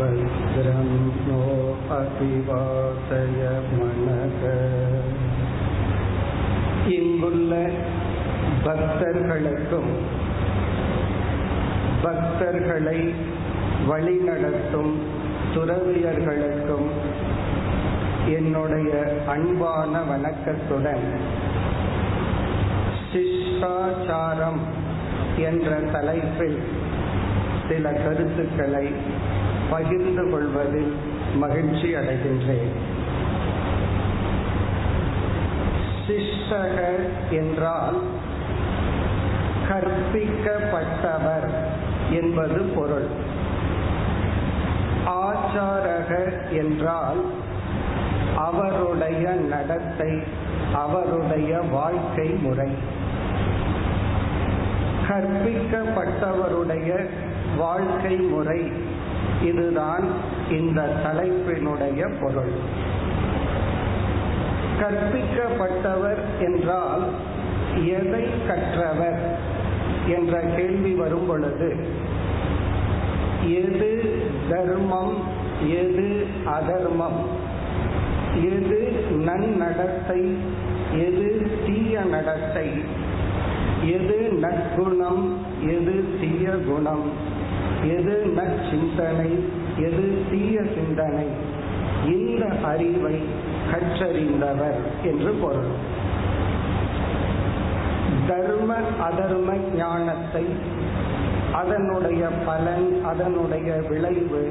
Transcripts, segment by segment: வஜ்ரம் no அபிவாதய மனக. இங்குள்ள பக்தர்களுக்கும் பக்தர்களை வழிநடத்தும் துறவியர்களுக்கும் என்னுடைய அன்பான வணக்கத்துடன் சிஷ்டாச்சாரம் என்ற தலைப்பில் சில கருத்துக்களை பகிர்ந்து கொள்வதில் மகிழ்ச்சி அடைகின்றேன். சிஷ்டக என்றால் கற்பிக்கப்பட்டவர் என்பது பொருள். ஆச்சாரக என்றால் அவருடைய நடத்தை, அவருடைய வாழ்க்கை முறை. கற்பிக்கப்பட்டவருடைய வாழ்க்கை முறை, இதுதான் இந்த தலைப்பினுடைய பொருள். கற்பிக்கப்பட்டவர் என்றால் எதை கற்றவர் என்ற கேள்வி வரும் பொழுது, எது தர்மம், எது அதர்மம், எது நன்னடத்தை, எது தீய நடத்தை, எது நற்குணம், எது தீய குணம், எது நற்சிந்தனை, எது தீய சிந்தனை, இந்த அறிவை கற்றறிந்தவர் என்று பொருள். தர்ம அதர்ம ஞானத்தை, அதனுடைய பலன், அதனுடைய விளைவு,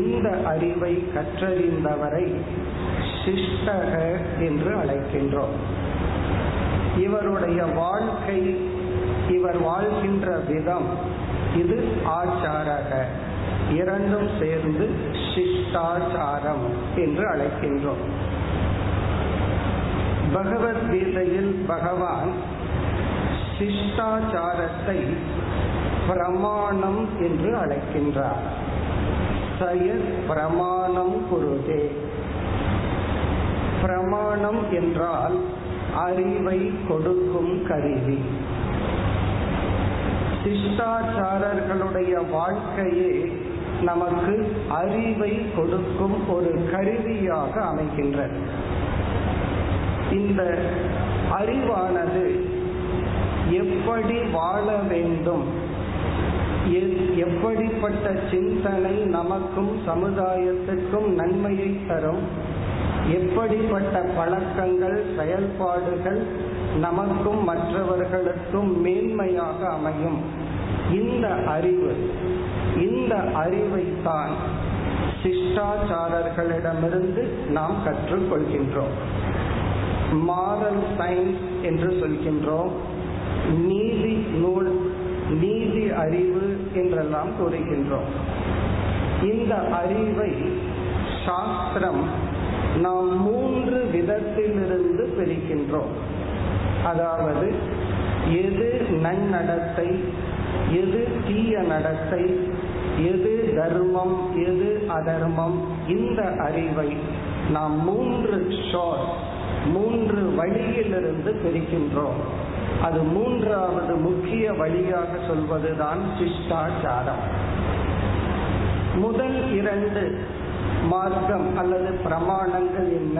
இந்த அறிவை கற்றறிந்தவரை சிஷ்டக என்று அழைக்கின்றோம். இவருடைய வாழ்க்கை, இவர் வாழ்கின்ற விதம், இது ஆச்சாரக, இரண்டும் சேர்ந்து சிஷ்டாச்சாரம் என்று அழைக்கின்றோம். பகவத்கீதையில் பகவான் சிஷ்டாச்சாரத்தை பிரமாணம் என்று அழைக்கின்றார். சயத் பிரமாணம் குருதே. பிரமாணம் என்றால் அறிவை கொடுக்கும் கருவி. சிஷ்டாச்சாரர்களுடைய வாழ்க்கையே நமக்கு அறிவை கொடுக்கும் ஒரு கருவியாக அமைகின்றது. இந்த அறிவானது எப்படி வாழ வேண்டும், எப்படிப்பட்ட சிந்தனை நமக்கும் சமுதாயத்துக்கும் நன்மையை தரும், எப்படிப்பட்ட பழக்கங்கள் செயல்பாடுகள் நமக்கும் மற்றவர்களுக்கும் மேன்மையாக அமையும், இந்த அறிவைத்தான் சிஷ்டாச்சாரர்களிடமிருந்து நாம் கற்றுக்கொள்கின்றோம். மாரல் சயின்ஸ் என்று சொல்கின்றோம், நீதி நூல், நீதி அறிவு என்றெல்லாம் கூறுகின்றோம். இந்த அறிவை சாஸ்திரம் நாம் மூன்று விதத்திலிருந்து பிரிக்கின்றோம். அதாவது எது நன்னடத்தை, எது தீய நடத்தை, எது தர்மம், எது அதர்மம், இந்த அறிவை நாம் மூன்று வழியிலிருந்து பிரிக்கின்றோம். அது மூன்றாவது முக்கிய வழியாக சொல்வதுதான் சிஷ்டாச்சாரம். முதல் இரண்டு மார்க்கம் அல்லது பிரமாணங்கள் என்ன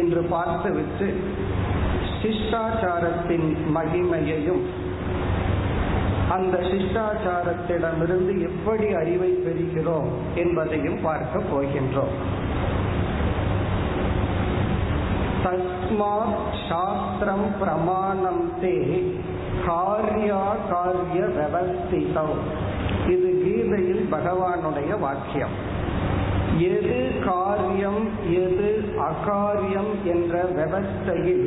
என்று பார்த்துவிட்டு சிஷ்டாச்சாரத்தின் மகிமையையும், அந்த சிஷ்டாச்சாரத்திடமிருந்து எப்படி அறிவை பெறுகிறோம் என்பதையும் பார்க்க போகின்றோம். தஸ்மாத் சாஸ்திரம் பிரமாணம் தே கார்யா கார்ய விவஸ்திதம். இது கீதையில் பகவானுடைய வாக்கியம். எது காரியம், எது அகாரியம் என்ற விவஸ்தையில்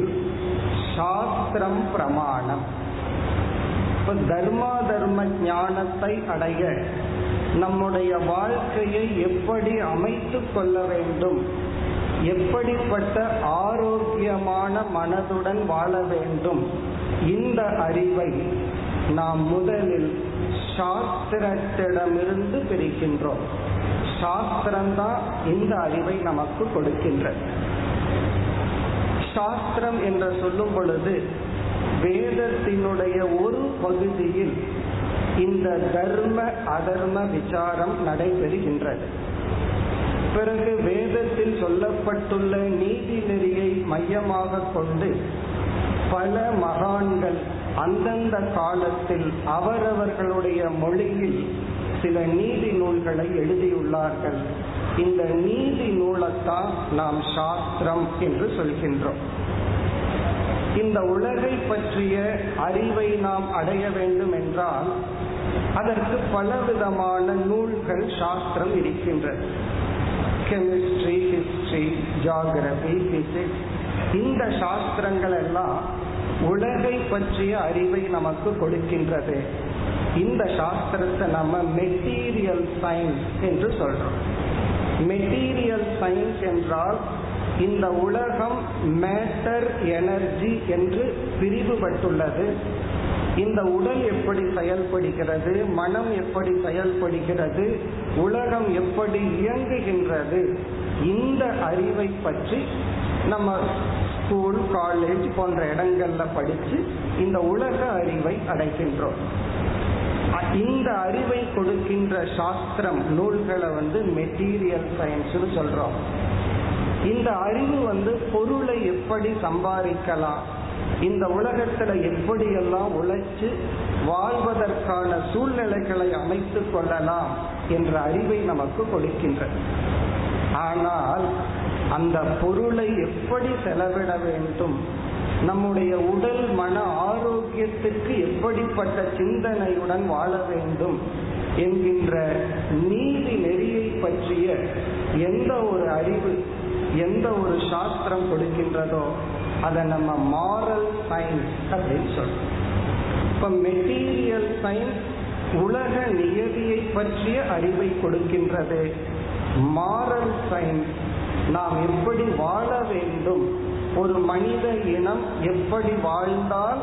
சாஸ்திரம் பிரமாணம். தர்மா தர்ம ஞானத்தை அடைய நம்முடைய வாழ்க்கையை எப்படி அமைத்து கொள்ள வேண்டும், எப்படிப்பட்ட ஆரோக்கியமான மனதுடன் வாழ வேண்டும், இந்த அறிவை நாம் முதலில் சாஸ்திரத்திடமிருந்து பிரிக்கின்றோம். சாஸ்திரம்தான் இந்த அறிவை நமக்கு கொடுக்கின்றது. சாஸ்திரம் என்று சொல்லும் பொழுது வேதத்தினுடைய ஒரு பகுதியில் இந்த தர்ம அதர்ம விசாரம் நடைபெறுகின்றது. பிறகு வேதத்தில் சொல்லப்பட்டுள்ள நீதி நெறியை மையமாக கொண்டு பல மகான்கள் அந்தந்த காலத்தில் அவரவர்களுடைய மொழியில் சில நீதி நூல்களை எழுதியுள்ளார்கள். இந்த நீதி நூலைத்தான் நாம் சாஸ்திரம் என்று சொல்கின்றோம். இந்த உலகை பற்றிய அறிவை நாம் அடைய வேண்டும் என்றால் அதற்கு பலவிதமான நூல்கள் சாஸ்திரம் இருக்கின்றது. கெமிஸ்ட்ரி, ஹிஸ்டரி, ஜியாகிரபி, பிசிக்ஸ், இந்த சாஸ்திரங்கள் எல்லாம் உலகை பற்றிய அறிவை நமக்கு கொடுக்கின்றது. இந்த சாஸ்திரத்தை நம்ம மெட்டீரியல் சயின்ஸ் என்று சொல்றோம். மெட்டீரியல் சயின்ஸ் என்றால் இந்த உலகம் மேட்டர், எனர்ஜி என்று பிரிவுபட்டுள்ளது. இந்த உடல் எப்படி செயல்படுகிறது, மனம் எப்படி செயல்படுகிறது, உலகம் எப்படி இயங்குகின்றது, இந்த அறிவை பற்றி நம்ம ஸ்கூல், காலேஜ் போன்ற இடங்கள்ல படித்து இந்த உலக அறிவை அடைகின்றோம். இந்த அறிவை கொடுக்கின்ற சாஸ்திரம் நூல்களை மெட்டீரியல் சயின்ஸ்னு சொல்றோம். இந்த அறிவு பொருளை எப்படி சம்பாதிக்கலாம், இந்த உலகத்துல எப்படியெல்லாம் உழைச்சு வாழ்வதற்கான சூழ்நிலைகளை அமைத்து கொள்ளலாம் என்ற அறிவை நமக்கு கொடுக்கின்றது. ஆனால் அந்த பொருளை எப்படி செலவிட வேண்டும், நம்முடைய உடல் மன ஆரோக்கியத்துக்கு எப்படிப்பட்ட சிந்தனையுடன் வாழ வேண்டும் என்கின்ற நீதி நெறியை பற்றிய எந்த ஒரு அறிவு எந்த ஒரு சாஸ்திரம் கொடுக்கின்றதோ அதை நம்ம மாரல் சயின்ஸ் அப்படின்னு சொல்றோம். இப்ப மெட்டீரியல் சயின்ஸ் உலக நியதியை பற்றிய அறிவை கொடுக்கின்றது. மாரல் சயின்ஸ் நாம் எப்படி வாழ வேண்டும், ஒரு மனித இனம் எப்படி வாழ்ந்தால்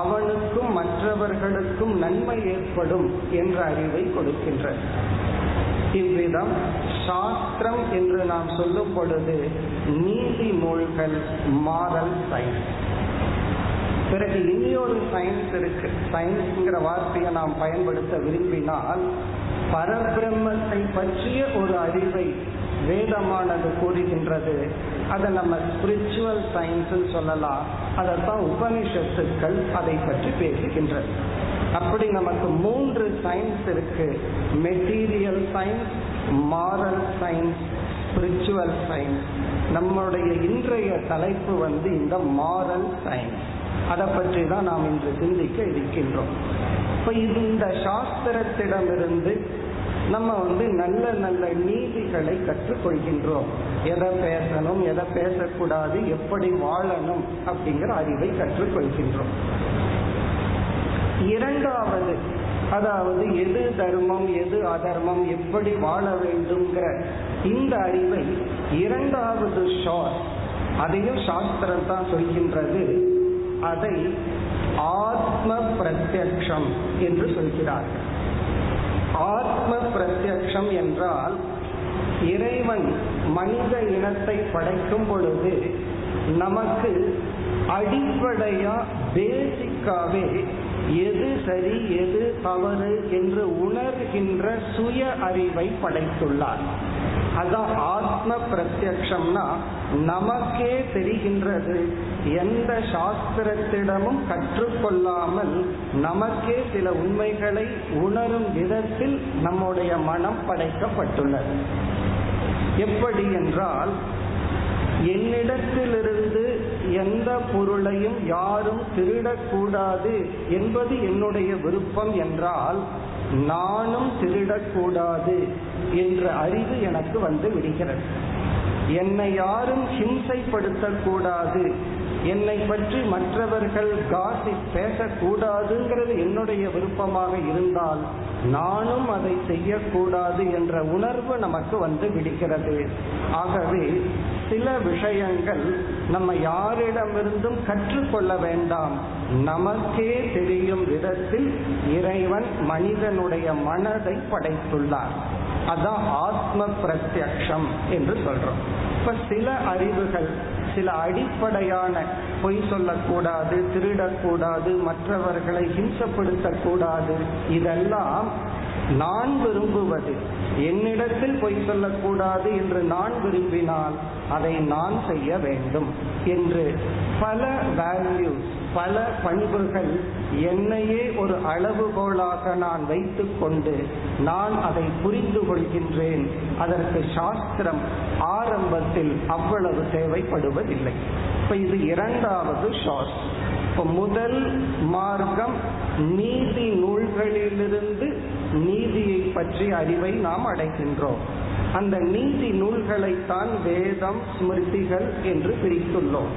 அவனுக்கும் மற்றவர்களுக்கும் நன்மை ஏற்படும் என்ற அறிவை கொடுக்கின்றது. இவ்விதம் சாஸ்திரம் என்று நாம் சொல்லும் பொழுது நீதி நூல்கள் மாரல் சயின்ஸ். பிறகு இனியொரு சயின்ஸ் இருக்கு. சயின்ஸ்ங்கிற வார்த்தையை நாம் பயன்படுத்த விரும்பினால் பரபிரம்மத்தை பற்றிய ஒரு அறிவை வேதமானது கூறுகின்றது. அதை நம்ம ஸ்பிரிச்சுவல் சயின்ஸ் சொல்லலாம். அதைத்தான் உபனிஷத்துக்கள் அதை பற்றி பேசுகின்றது. அப்படி நமக்கு மூன்று சயின்ஸ் இருக்கு: material science, moral science, spiritual science. நம்முடைய இன்றைய தலைப்பு இந்த மாரல் சயின்ஸ். அதை பற்றி தான் நாம் இன்று சிந்திக்க இருக்கின்றோம். இப்ப இந்த சாஸ்திரத்திடமிருந்து நம்ம நல்ல நல்ல நீதிகளை கற்றுக்கொள்கின்றோம். எதை பேசணும், எதை பேசக்கூடாது, எப்படி வாழணும் அப்படிங்கிற அறிவை கற்றுக்கொள்கின்றோம். இரண்டாவது, அதாவது எது தர்மம் எது அதர்மம் எப்படி வாழ வேண்டும்ங்கிற இந்த அறிவை இரண்டாவது ஷார், அதையும் சாஸ்திரம் தான் சொல்கின்றது. அதை ஆத்ம பிரத்யக்ஷம் என்று சொல்கிறார்கள். ஆத்ம பிரத்யக்ஷம் என்றால் இறைவன் மனித இனத்தை படைக்கும் பொழுது நமக்கு அடிப்படையா பேசிக்காவே எது சரி எது தவறு என்று உணர்கின்ற சுய அறிவை படைத்துள்ளார். அதான் ஆத்ம பிரத்யக்ஷம்னா நமக்கே தெரிகின்றது. எந்த சாஸ்திரத்திடமும் கற்றுக்கொள்ளாமல் நமக்கே சில உண்மைகளை உணரும் விதத்தில் நம்முடைய மனம் படைக்கப்பட்டுள்ளது. எப்படி என்றால், என்னிடத்திலிருந்து எந்த பொருளையும் யாரும் திருடக்கூடாது என்பது என்னுடைய விருப்பம் என்றால் நானும் திருடக்கூடாது என்ற அறிவு எனக்கு விடுகிறது. என்னை யாரும் ஹிம்சைப்படுத்தக்கூடாது, என்னை பற்றி மற்றவர்கள் காசிப் பேசக்கூடாதுங்கிறது என்னுடைய விருப்பமாக இருந்தால் நானும் அதை செய்யக்கூடாது என்ற உணர்வு நமக்கு விடுகிறது. ஆகவே சில விஷயங்கள் நம்ம யாரிடமிருந்தும் கற்றுக்கொள்ள வேண்டாம், நமக்கே தெரியும் விதத்தில் இறைவன் மனிதனுடைய மனதை படைத்துள்ளார். அதான் ஆத்ம பிரத்யக்ஷம் என்று சொல்றோம். இப்ப சில அறிவுகள், சில அடிப்படையான பொய் சொல்லக்கூடாது, திருடக்கூடாது, மற்றவர்களை ஹிம்சப்படுத்தக்கூடாது, இதெல்லாம் நான் விரும்புவது, என்னிடத்தில் பொய் சொல்லக்கூடாது என்று நான் விரும்பினால் அதை நான் செய்ய வேண்டும் என்று பல வேல்யூஸ், பல பண்புகள் என்னையே ஒரு அளவுகோலாக நான் வைத்து கொண்டு நான் அதை புரிந்து கொள்கின்றேன். அதற்கு சாஸ்திரம் ஆரம்பத்தில் அவ்வளவு தேவைப்படுவதில்லை. இப்ப இது இரண்டாவது ஷாஸ். இப்ப முதல் மார்க்கம் நீதி நூல்களிலிருந்து நீதியை பற்றி அறிவை நாம் அடைகின்றோம். அந்த நீதி நூல்களைத்தான் வேதம், ஸ்மிருதிகள் என்று பிரித்துள்ளோம்.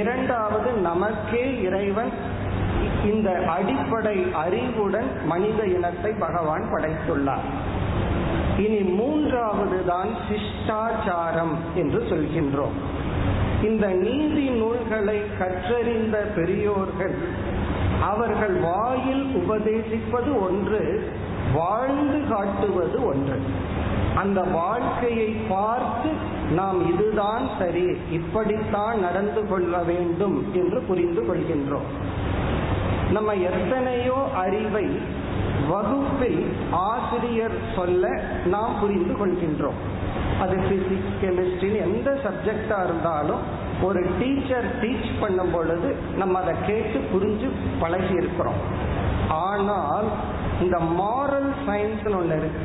இரண்டாவது, நமக்கே இறைவன் இந்த அடிப்படை அறிவுடன் மனித இனத்தை பகவான் படைத்துள்ளார். இனி மூன்றாவது தான் சிஷ்டாச்சாரம் என்று சொல்கின்றோம். இந்த நீதி நூல்களை கற்றறிந்த பெரியோர்கள் அவர்கள் வாயில் உபதேசிப்பது ஒன்று, வாழ்ந்து காட்டுவது ஒன்று. அந்த வாழ்க்கையை பார்த்து நாம் இதுதான் சரி, இப்படித்தான் நடந்து கொள்ள வேண்டும் என்று புரிந்து கொள்கின்றோம். நம்ம எத்தனையோ அறிவை வகுப்பில் ஆசிரியர் சொல்ல நாம் புரிந்து கொள்கின்றோம். அது பிசிக்ஸ், கெமிஸ்ட்ரி, எந்த சப்ஜெக்டா இருந்தாலும் ஒரு டீச்சர் டீச் பண்ணும் பொழுது நம்ம அதை கேட்டு புரிஞ்சு பழகி இருக்கிறோம். ஆனால் இந்த மாரல் சயின்ஸ் ஒன்று இருக்கு,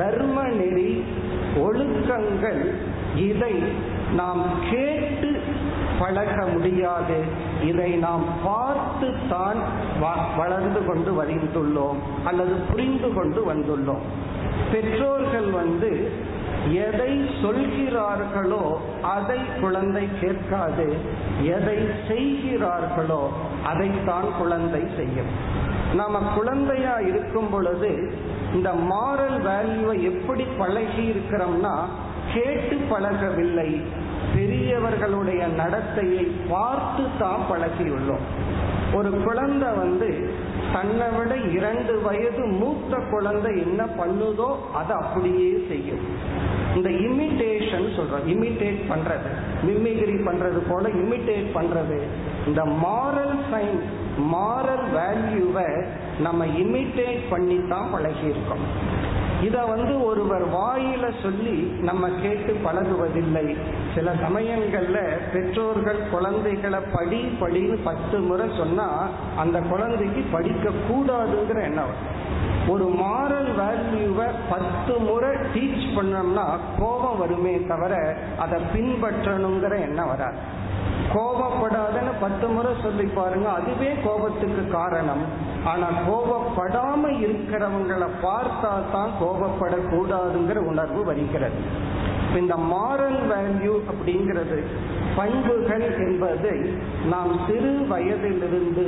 தர்ம நெறி, ஒழுக்கங்கள், இதை நாம் கேட்டு பழக முடியாது. இதை நாம் பார்த்து தான் வளர்ந்து கொண்டு வந்துள்ளோம் அல்லது புரிந்து கொண்டு வந்துள்ளோம். பெற்றோர்கள் எதை சொல்கிறார்களோ அதை குழந்தை கேட்காது, எதை செய்கிறார்களோ அதைத்தான் குழந்தை செய்யும். நாம குழந்தையா இருக்கும் பொழுது இந்த மாரல் வேல்யூவை எப்படி பழகி இருக்கிறோம்னா கேட்டு பழகவில்லை, பெரியவர்களுடைய நடத்தையை பார்த்து தான் பழகியுள்ளோம். ஒரு குழந்தை தன்னை விட 2 வயது மூத்த குழந்தை என்ன பண்ணுதோ அதை அப்படியே செய்யும். இந்த இமிட்டேஷன் சொல்றோம், இமிட்டேட் பண்றது, மிமிகிரி பண்றது போல இமிட்டேட் பண்றது. இந்த மாரல் சயின்ஸ், மாரல் வேல்யூவை நம்ம இமிட்டேட் பண்ணி தான் பழகி இருக்கோம். இதை ஒருவர் வாயில சொல்லி நம்ம கேட்டு பழகுவதில்லை. சில சமயங்கள்ல பெற்றோர்கள் குழந்தைகளை படி படின்னு 10 முறை சொன்னா அந்த குழந்தைக்கு படிக்க கூடாதுங்கிற எண்ணம். ஒரு மாரல் வேல்யூவை 10 முறை டீச் பண்ணோம்னா கோபம் வருமே தவிர அதை பின்பற்றணுங்கிற எண்ணம் வராது. கோபப்படாதன்னு 10 முறை சொல்லி பாருங்க, அதுவே கோபத்துக்கு காரணம். ஆனா கோபப்படாம இருக்கிறவங்களை பார்த்தா தான் கோபப்படக்கூடாதுங்கிற உணர்வு வருகிறது. இந்த மாரல் வேல்யூ அப்படிங்கிறது, பண்புகள் என்பதை நாம் சிறு வயதிலிருந்து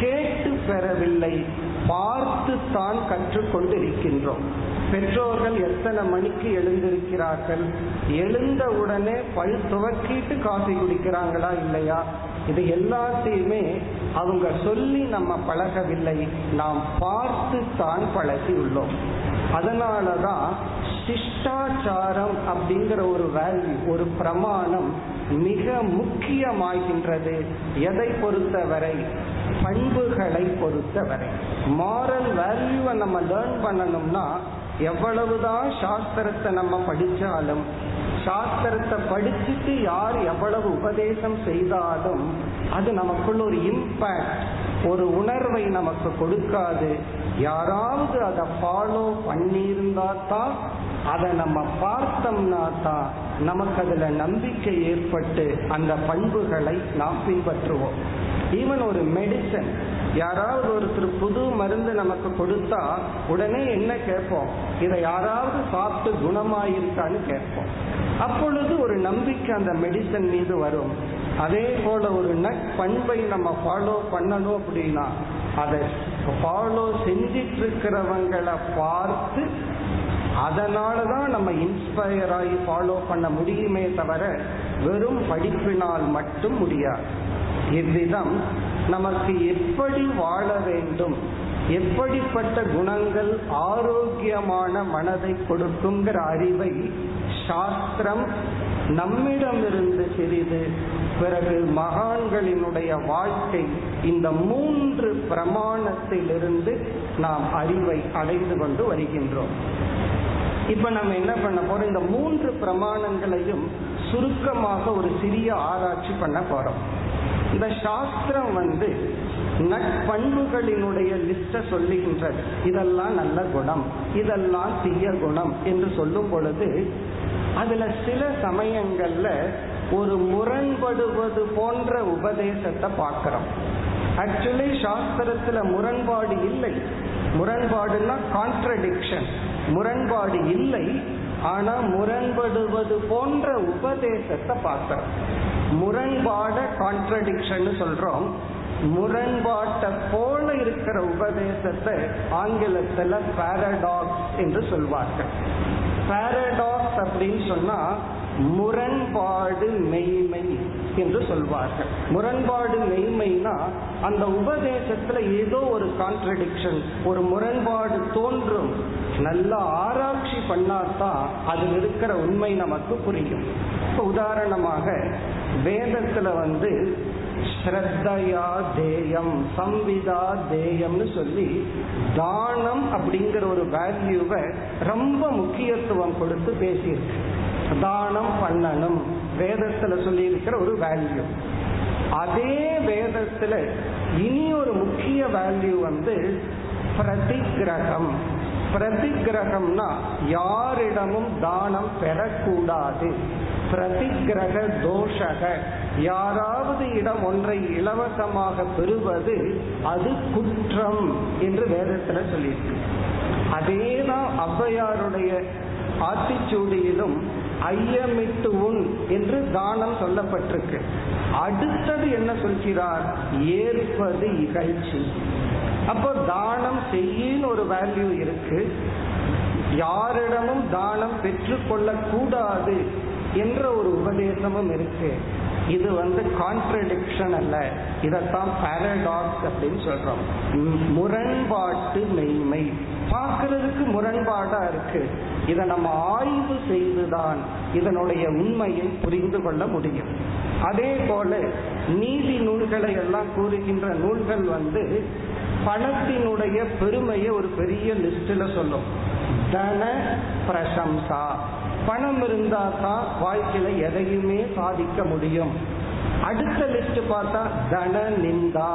கேட்டு பெறவில்லை, பார்த்து தான் கற்றுக்கொண்டு இருக்கின்றோம். பெற்றோர்கள் எத்தனை மணிக்கு எழுந்திருக்கிறார்கள், எழுந்த உடனே பல் துவக்கிட்டு காஃபி குடிக்கிறாங்களா இல்லையா, இது எல்லாத்தையுமே அவங்க சொல்லி நம்ம பழகவில்லை, நாம் பார்த்து தான் பழகி உள்ளோம். அதனாலதான் சிஷ்டாச்சாரம் அப்படிங்கிற ஒரு வேல்யூ, ஒரு பிரமாணம் மிக முக்கியமாகின்றது. எதை பொறுத்தவரை? பண்புகளை பொறுத்தவரை. மாரல் வேல்யூவை நம்ம லேர்ன் பண்ணணும்னா எவ்வளவுதான் சாஸ்திரத்தை நம்ம படிச்சாலும், சாஸ்திரத்தை படிச்சுட்டு யார் எவ்வளவு உபதேசம் செய்தாலும் அது நமக்குள்ள ஒரு இம்பாக்ட், ஒரு உணர்வை நமக்கு கொடுக்காது. யாராவது அதை ஃபாலோ பண்ணியிருந்தா தான், அதை நம்ம பார்த்தோம்னா தான் நமக்கு அதுல நம்பிக்கை ஏற்பட்டு அந்த பண்புகளை நாம் பின்பற்றுவோம். ஈவன் ஒரு மெடிசன், யாராவது ஒருத்தர் புது மருந்து நமக்கு கொடுத்தா உடனே என்ன கேட்போம், இதை யாராவது சாப்பிட்டு குணமாயிருக்கான்னு கேட்போம். அப்பொழுது ஒரு நம்பிக்கை அந்த மெடிசன் மீது வரும். அதே போல ஒரு நட்பண்பை நம்ம ஃபாலோ பண்ணணும் அப்படின்னா அதை ஃபாலோ செஞ்சிட்டு இருக்கிறவங்களை பார்த்து அதனாலதான் நம்ம இன்ஸ்பயர் ஆகி ஃபாலோ பண்ண முடியுமே தவிர வெறும் படிப்பினால் மட்டும் முடியாது. இவ்விதம் நமக்கு எப்படி வாழ வேண்டும், எப்படிப்பட்ட குணங்கள் ஆரோக்கியமான மனதை கொடுக்குங்கிற அறிவை சாஸ்திரம் நம்மிடமிருந்து சிறிது பிறகு மகான்களினுடைய வாழ்க்கை, இந்த மூன்று பிரமாணத்திலிருந்து நாம் அறிவை அடைந்து கொண்டு வருகின்றோம். இப்ப நம்ம என்ன பண்ண போறோம், இந்த மூன்று பிரமாணங்களையும் சுருக்கமாக ஒரு சிறிய ஆராய்ச்சி பண்ண போறோம். இந்த சாஸ்திரம் நட்பண்புகளினுடைய லிஸ்ட சொல்லுகின்றது. இதெல்லாம் நல்ல குணம், இதெல்லாம் தீய குணம் என்று சொல்லும் பொழுது அதுல சில சமயங்கள்ல ஒரு முரண்படுவது போன்ற உபதேசத்தை பார்க்கிறோம். ஆக்சுவலி சாஸ்திரத்துல முரண்பாடு இல்லை, முரண்பாடுன்னா கான்ட்ரடிக்ஷன், முரண்பாடு இல்லை, ஆனா முரண்படுவது போன்ற உபதேசத்தை பார்க்கிறோம். முரண்பாட கான்ட்ரடிக்ஷன் சொல்றோம். முரண்பாட்ட போல இருக்கிற உபதேசத்தை ஆங்கிலத்துல பாரடாக்ஸ் என்று சொல்வார்கள். பாரடாக்ஸ் அப்படின்னு சொன்னா முரண்பாடு மெய்மை என்று சொல்வார்கள். முரண்பாடு மெய்மைனா அந்த உபதேசத்துல ஏதோ ஒரு கான்ட்ரடிக்ஷன், ஒரு முரண்பாடு தோன்றும். நல்ல ஆராய்ச்சி பண்ணாதான் அதில் இருக்கிற உண்மை நமக்கு புரியும். உதாரணமாக வேதத்துல ஸ்ரத்தையா தேயம் சம்விதா தேயம்னு சொல்லி தானம் அப்படிங்கிற ஒரு வேல்யூவை ரொம்ப முக்கியத்துவம் கொடுத்து பேசியிருக்கு. தானம் பண்ணணும் வேதத்துல சொல்லி இருக்கிற ஒரு வேல்யூ. அதே வேதத்துல இனி ஒரு முக்கிய வேல்யூ பிரதிகிரகம். பிரதிகிரகம்னா யாரிடமும் தானம் பெறக்கூடாது. பிரதிகிரக தோஷக, யாராவது இடம் ஒன்றை இலவசமாக பெறுவது அது குற்றம் என்று வேதத்துல சொல்லியிருக்கு. அதேதான் ஔவையாருடைய ஆத்திச்சூடியிலும் ஐயமிட்டு உண் என்று தானம் சொல்லப்பட்டிருக்கு. அடுத்தது என்ன சொல்கிறார், ஏற்பது இகழ்ச்சி. அப்போ தானம் செய்யின் ஒரு வேல்யூ இருக்கு, யாரிடமும் தானம் பெற்றுக்கொள்ள கூடாது என்ற ஒரு உபதேசமும் இருக்கு. இது கான்ட்ரடிக்ஷன் அல்ல, இதத்தான் பாரடாக்ஸ் அப்படின்னு சொல்றோம். முரண்பாட்டு மெய்மை பார்க்கிறதுக்கு முரண்பாடா இருக்கு. இதை நம்ம ஆய்வு செய்துதான் இதனுடைய உண்மையை புரிந்து கொள்ள முடியும். அதே போல நீதி நூல்களை எல்லாம் கூறுகின்ற நூல்கள் பணத்தினுடைய பெருமையை ஒரு பெரிய லிஸ்ட்ல சொல்லும். தன பிரசம்சா, பணம் இருந்தா தான் வாழ்க்கையில எதையுமே சாதிக்க முடியும். அடுத்த லிஸ்ட் பார்த்தா தன நிந்தா,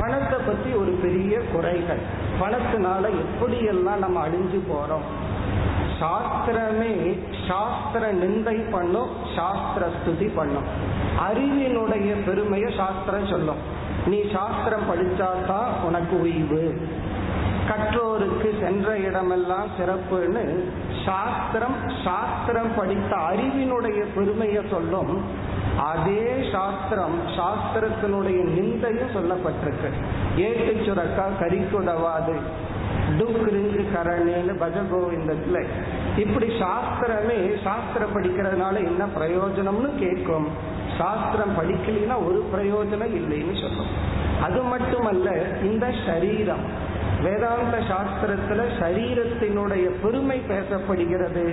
பணத்தை பத்தி ஒரு பெரிய குறைகள், பணத்தினால எப்படி எல்லாம் நம்ம அழிஞ்சு போறோம். சாஸ்திரமே சாஸ்திர நிந்தை பண்ணும், சாஸ்திர ஸ்துதி பண்ணும். அறிவினுடைய பெருமையை சாஸ்திரம் சொல்லும். நீ சாஸ்திரம் படிச்சாதான் உனக்கு உய்வு, கற்றோருக்கு சென்ற இடமெல்லாம் சிறப்புன்னு சாஸ்திரம் சாஸ்திரம் படித்த அறிவினுடைய பெருமையை சொல்லும். அதே சாஸ்திரம் சாஸ்திரத்தினுடைய நிந்தையும் சொல்லப்பட்டிருக்கு. ஏட்டு சுரக்கா கறிக்குடவாது கரணின்னு பஜகோவிந்தத்துல இப்படி சாஸ்திரமே சாஸ்திரம் படிக்கிறதுனால என்ன பிரயோஜனம்னு கேட்கும். சாஸ்திரம் படிக்கலைன்னா ஒரு பிரயோஜனம் இல்லைன்னு சொல்லும். அது மட்டுமல்ல, இந்த சரீரம் வேதாந்த சாஸ்திரத்துல சரீரத்தினுடைய பெருமை பேசப்படுகிறது,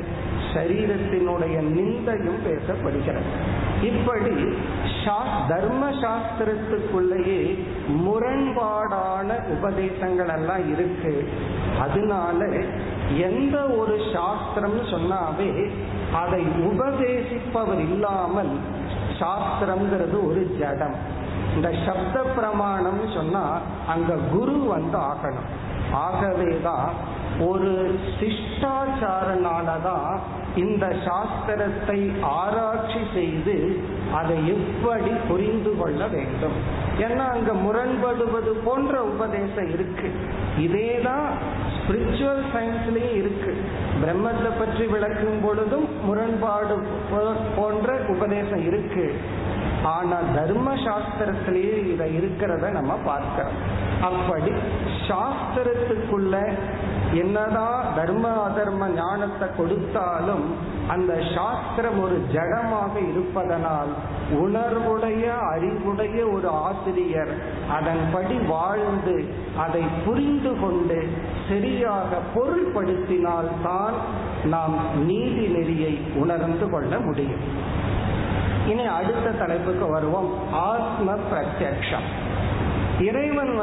சரீரத்தினுடைய நிந்தையும் பேசப்படுகிறது. இப்படி தர்ம சாஸ்திரத்துக்குள்ளேயே முரண்பாடான உபதேசங்கள் எல்லாம் இருக்கு. அதனால எந்த ஒரு சாஸ்திரம் சொன்னாவே அதை உபதேசிப்பவர் இல்லாமல் சாஸ்திரம்ங்கிறது ஒரு ஜடம். இந்த சப்த பிரமாணம் சொன்னா அங்க குரு ஆகணும். ஆகவேதான் ஒரு சிஷ்டாச்சாரனாலதான் இந்த சாஸ்திரத்தை ஆராய்ச்சி செய்து அதை எப்படி புரிந்து கொள்ள வேண்டும். ஏன்னா அங்க முரண்படுவது போன்ற உபதேசம் இருக்கு. இதேதான் ஸ்பிரிச்சுவல் சயின்ஸ்லயும் இருக்கு. பிரம்மத்தை பற்றி விளக்கும் பொழுதும் முரண்பாடு போன்ற உபதேசம் இருக்கு. ஆனா தர்ம சாஸ்திரத்திலேயே இதை இருக்கிறத நம்ம பார்க்கிறோம். அப்படி சாஸ்திரத்துக்குள்ள என்னதான் தர்ம அதர்ம ஞானத்தை கொடுத்தாலும் அந்த சாஸ்திரம் ஒரு ஜடமாக இருப்பதனால் உணர்வுடைய அறிவுடைய ஒரு ஆசிரியர் அதன்படி வாழ்ந்து அதை புரிந்து கொண்டு சரியாக பொருள்படுத்தினால்தான் நாம் நீதி நெறியை உணர்ந்து கொள்ள முடியும். இனி அடுத்த தலைப்புக்கு வருவோம். ஆத்ம பிரத்யக்ஷம். இறைவன்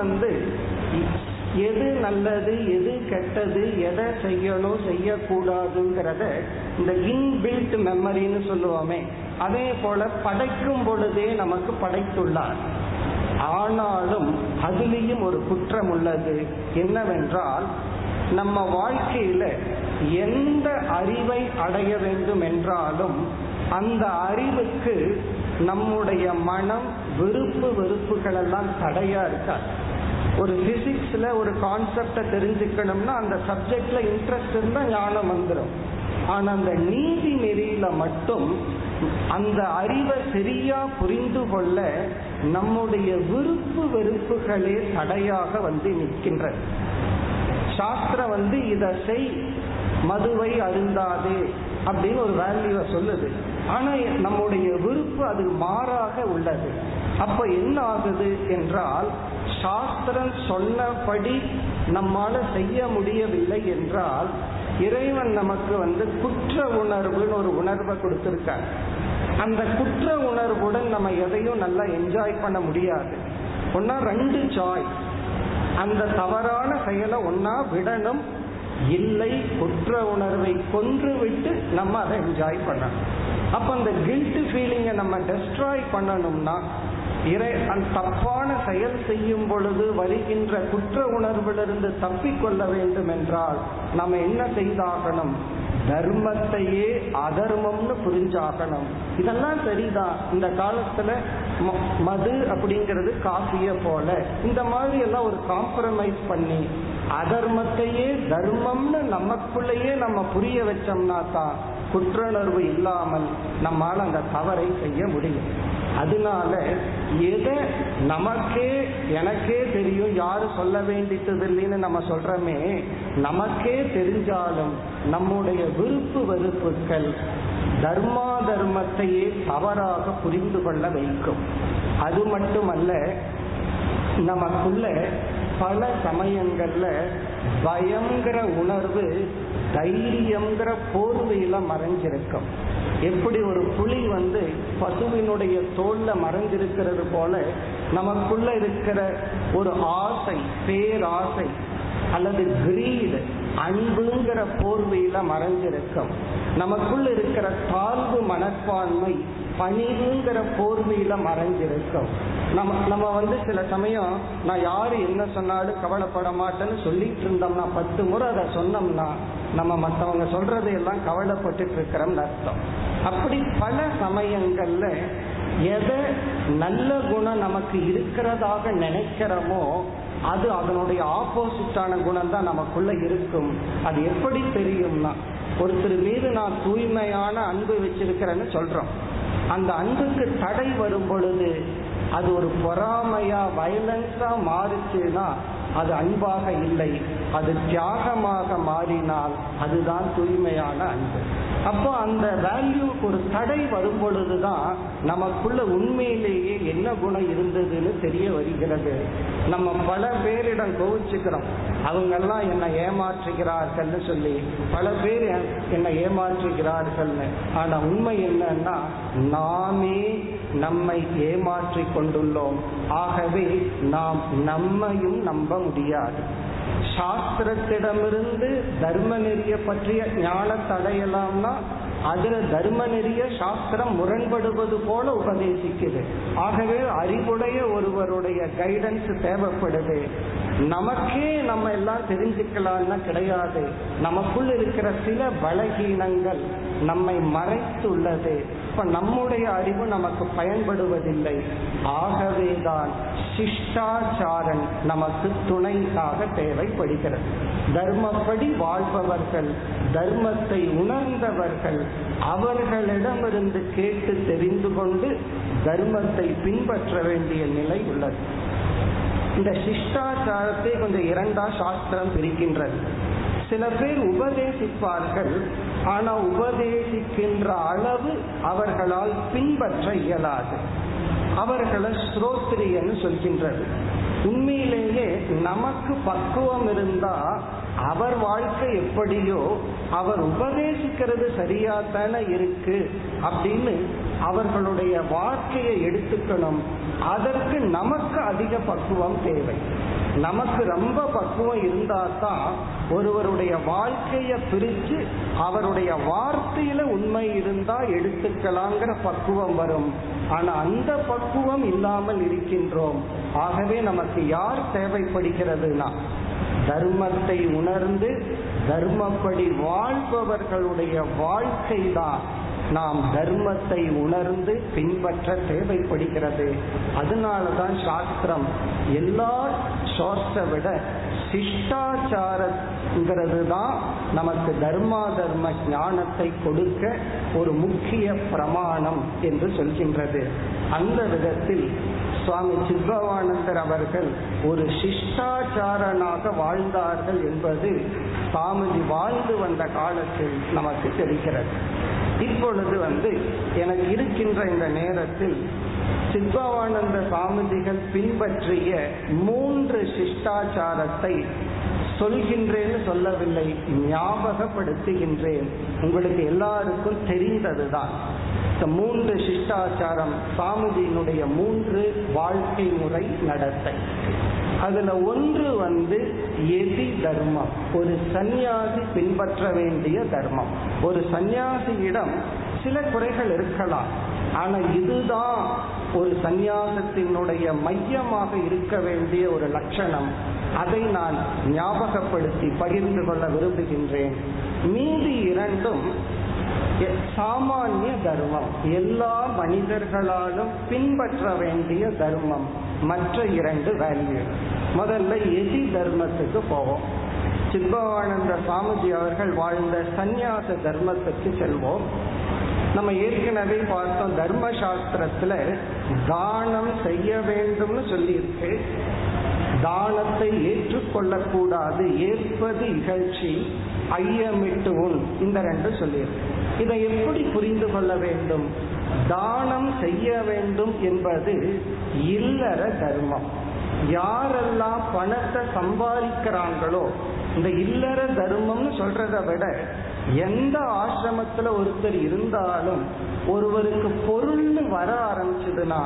எது நல்லது எது கெட்டது எதை செய்யணும் செய்யக்கூடாதுங்கிறத இந்த இன்பில்ட் மெமரின்னு சொல்லுவோமே, அதே போல படைக்கும் பொழுதே நமக்கு படைத்துள்ளார். ஆனாலும் அதுலேயும் ஒரு குற்றம் உள்ளது. என்னவென்றால், நம்ம வாழ்க்கையில எந்த அறிவை அடைய வேண்டும் என்றாலும் அந்த அறிவுக்கு நம்முடைய மனம் விருப்பு வெறுப்புகள் எல்லாம் தடையா இருக்காது. ஒரு பிசிக்ஸ்ல ஒரு கான்செப்டை தெரிஞ்சுக்கணும்னா அந்த சப்ஜெக்ட்ல இன்ட்ரெஸ்ட் இருந்தா ஞானம் வந்துடும். ஆனா அந்த நீதி நெறியில மட்டும் அந்த அறிவை சரியா புரிந்து கொள்ள நம்முடைய விருப்பு வெறுப்புகளே தடையாக நிற்கின்றது. சாஸ்திரம் இதை செய், மதுவை அருந்தாதே அப்படின்னு ஒரு வேல்யூவை சொல்லுது. ஆனா நம்முடைய விருப்பு அது மாறாக உள்ளது. அப்ப என்ன ஆகுது என்றால், சாஸ்திரம் சொன்னபடி நம்மால செய்ய முடியவில்லை என்றால் இறைவன் நமக்கு குற்ற உணர்வுன்னு ஒரு உணர்வை கொடுத்திருக்கார். அந்த குற்ற உணர்வுடன் நம்ம எதையும் நல்லா என்ஜாய் பண்ண முடியாது. ஒன்னா ரெண்டு சாய்ஸ், அந்த தவறான செயலை ஒன்னா விடணும், இல்லை குற்ற உணர்வை கொன்று விட்டு நம்ம அதை என்ஜாய் பண்ணணும். அப்ப அந்த கில்ட் ஃபீலிங்கை நம்ம டெஸ்ட்ராய் பண்ணணும்னா தப்பான செயல் செய்யும் பொழுது வருகின்ற குற்ற உணர்விலிருந்து தப்பிக்கொள்ள வேண்டும் என்றால் நம்ம என்ன செய்தாகணும்? தர்மத்தையே அதர்மம்னு புரிஞ்சாகணும். இதெல்லாம் சரிதான். இந்த காலத்துல மது அப்படிங்கிறது காஃபிய போல, இந்த மாதிரி எல்லாம் ஒரு காம்ப்ரமைஸ் பண்ணி அதர்மத்தையே தர்மம்னு நமக்குள்ளேயே நம்ம புரிய வச்சோம்னா தான் குற்றணர்வு இல்லாமல் நம்மால் அந்த தவறை செய்ய முடியும். அதனால எதை எனக்கே தெரியும், யாரு சொல்ல வேண்டியது இல்லைன்னு நம்ம சொல்றோமே, நமக்கே தெரிஞ்சாலும் நம்முடைய விருப்பு வெறுப்புகள் தர்மா தர்மத்தையே தவறாக புரிந்து கொள்ள வைக்கும். அது மட்டுமல்ல, நமக்குள்ள பல சமயங்கள்ல பயங்கிற உணர்வு தைரியங்கிற போர்வையில மறைஞ்சிருக்கும். எப்படி ஒரு புலி பசுவினுடைய தோல்ல மறைஞ்சிருக்கிறது போல, நமக்குள்ள இருக்கிற ஒரு ஆசை, பேராசை அல்லது கிரீடு, அன்புங்கிற போர்வையில மறைஞ்சிருக்கும். நமக்குள்ள இருக்கிற தாழ்வு மனப்பான்மை, பணிவுங்கிற போர்வையில மறைஞ்சிருக்கும். நம்ம சில சமயம் நான் யாரு என்ன சொன்னாலும் கவலைப்பட மாட்டேன்னு சொல்லிட்டு இருந்தோம்னா, 10 முறை அதை சொன்னோம்னா நம்ம மற்றவங்க சொல்றதையெல்லாம் கவலைப்பட்டு இருக்கிறோம்னு அர்த்தம். அப்படி பல சமயங்கள்ல எதை நல்ல குணம் நமக்கு இருக்கிறதாக நினைக்கிறோமோ அது அதனுடைய ஆப்போசிட்டான குணம் தான் நமக்குள்ள இருக்கும். அது எப்படி தெரியும்னா, ஒருத்தர் மீது நான் தூய்மையான அன்பு வச்சிருக்கிறேன்னு சொல்றோம், அந்த அன்புக்கு தடை வரும் பொழுது அது ஒரு பொறாமையா வயலன்ஸா மாறுச்சுன்னா அது அன்பாக இல்லை, அது தியாகமாக மாறினால் அதுதான் தூய்மையான அன்பு. அப்போ அந்த வேல்யூக்கு ஒரு தடை வரும் பொழுதுதான் நமக்குள்ள உண்மையிலேயே என்ன குணம் இருந்ததுன்னு தெரிய வருகிறது. நம்ம பல பேரிடம் கோவிச்சுக்கிறோம், அவங்கெல்லாம் என்னை ஏமாற்றுகிறார்கள்னு சொல்லி, பல பேர் என்னை ஏமாற்றுகிறார்கள்னு. ஆனா உண்மை என்னன்னா, நாமே நம்மை ஏமாற்றி கொண்டுள்ளோம். ஆகவே நாம் நம்மையும் நம்ப முடியாது. சாஸ்திரத்திடமிருந்து தர்ம நெறிய பற்றிய ஞானத்தை அடையலாம்னா அதுல தர்ம நெறிய சாஸ்திரம் முரண்படுவது போல உபதேசிக்குது. ஆகவே அறிவுடைய ஒருவருடைய கைடன்ஸ் தேவைப்படுது. நமக்கே நம்ம எல்லாம் தெரிஞ்சுக்கலாம்னா கிடையாது. நமக்குள் இருக்கிற சில பலகீனங்கள் நம்மை மறைத்துள்ளது. இப்ப நம்முடைய அறிவு நமக்கு பயன்படுவதில்லை. ஆகவேதான் சிஷ்டாச்சாரன் நமக்கு துணையாக தேவைப்படுகிறது. தர்மப்படி வாழ்பவர்கள், தர்மத்தை உணர்ந்தவர்கள், அவர்களிடமிருந்து கேட்டு தெரிந்து கொண்டு தர்மத்தை பின்பற்ற வேண்டிய நிலை உள்ளது. இந்த சிஷ்டாச்சாரத்தை கொஞ்சம் இரண்டா சாஸ்திரம் பிரிக்கின்றது. சில பேர் உபதேசிப்பார்கள், ஆனா உபதேசிக்கின்ற அளவு அவர்களால் பின்பற்ற இயலாது. அவர்களை ஸ்ரோத்ரியன்னு சொல்கின்றது. உண்மையிலேயே நமக்கு பக்குவம் இருந்தா அவர் வாழ்க்கை எப்படியோ அவர் உபதேசிக்கிறது சரியாத்தான இருக்கு அப்படின்னு அவர்களுடைய வாழ்க்கையை எடுத்துக்கணும். அதற்கு நமக்கு அதிக பக்குவம் தேவை. நமக்கு ரொம்ப பக்குவம் இருந்தால்தான் ஒருவருடைய வாழ்க்கையை பிரித்து அவருடைய வார்த்தையில உண்மை இருந்தா எடுத்துக்கலாங்கிற பக்குவம் வரும். ஆனா அந்த பக்குவம் இல்லாமல் இருக்கின்றோம். ஆகவே நமக்கு யார் தேவைப்படுகிறதுனா தர்மத்தை உணர்ந்து தர்மப்படி வாழ்பவர்களுடைய வாழ்க்கை தான் நாம் தர்மத்தை உணர்ந்து பின்பற்ற தேவைப்படுகிறது. அதனாலதான் சாஸ்திரம் எல்லா சாஸ்திரத்தை விட சிஷ்டாச்சாரங்கிறது தான் நமக்கு தர்மா தர்ம ஞானத்தை கொடுக்க ஒரு முக்கிய பிரமாணம் என்று சொல்கின்றது. அந்த விதத்தில் சுவாமி சித்பவானந்தர் அவர்கள் ஒரு சிஷ்டாச்சாரனாக வாழ்ந்தார்கள் என்பது சாமிஜி வாழ்ந்து வந்த காலத்தில் நமக்கு தெரிகிறது. இப்பொழுது எனக்கு இருக்கின்ற இந்த நேரத்தில் சித்பவானந்த சாமிஜிகள் பின்பற்றிய 3 சிஷ்டாச்சாரத்தை சொல்கின்றேன்னு சொல்லவில்லை, ஞாபகப்படுத்துகின்றேன். உங்களுக்கு எல்லாருக்கும் தெரிந்ததுதான். 3 சிஷ்டாச்சாரம் சாமிஜியினுடைய 3 வாழ்க்கை முறை நடத்தை. அதுல ஒன்று எதி தர்மம், ஒரு சந்நியாசி பின்பற்ற வேண்டிய தர்மம். ஒரு சந்நியாசியிடம் சில குறைகள் இருக்கலாம், ஆனா இதுதான் ஒரு சந்நியாசத்தினுடைய மையமாக இருக்க வேண்டிய ஒரு லட்சணம். அதை நான் ஞாபகப்படுத்தி பகிர்ந்து கொள்ள விரும்புகின்றேன். மீதி 2ம் சாமானிய தர்மம், எல்லா மனிதர்களாலும் பின்பற்ற வேண்டிய தர்மம், மற்ற 2 வேல்யூ. முதல்ல எதி தர்மத்துக்கு போவோம். சித்பவானந்த சாமிஜி அவர்கள் வாழ்ந்த சந்நியாச தர்மத்துக்கு செல்வோம். நம்ம ஏற்கனவே பார்த்தோம், தர்ம சாஸ்திரத்துல தானம் செய்ய வேண்டும்னு சொல்லியிருக்கு. தானத்தை ஏற்றுக்கொள்ளக்கூடாது, ஏற்பது இகழ்ச்சி, ஐயமிட்டு உன், இந்த 2 சொல்லியிருக்கு. இதை எப்படி புரிந்து கொள்ள வேண்டும்? தானம் செய்ய வேண்டும் என்பது இல்லற தர்மம். யாரெல்லாம் பணத்தை சம்பாதிக்கிறாங்களோ இந்த இல்லற தர்மம்னு சொல்றதை விட, எந்த ஆசிரமத்துல ஒருத்தர் இருந்தாலும் ஒருவருக்கு பொருள்னு வர ஆரம்பிச்சதுன்னா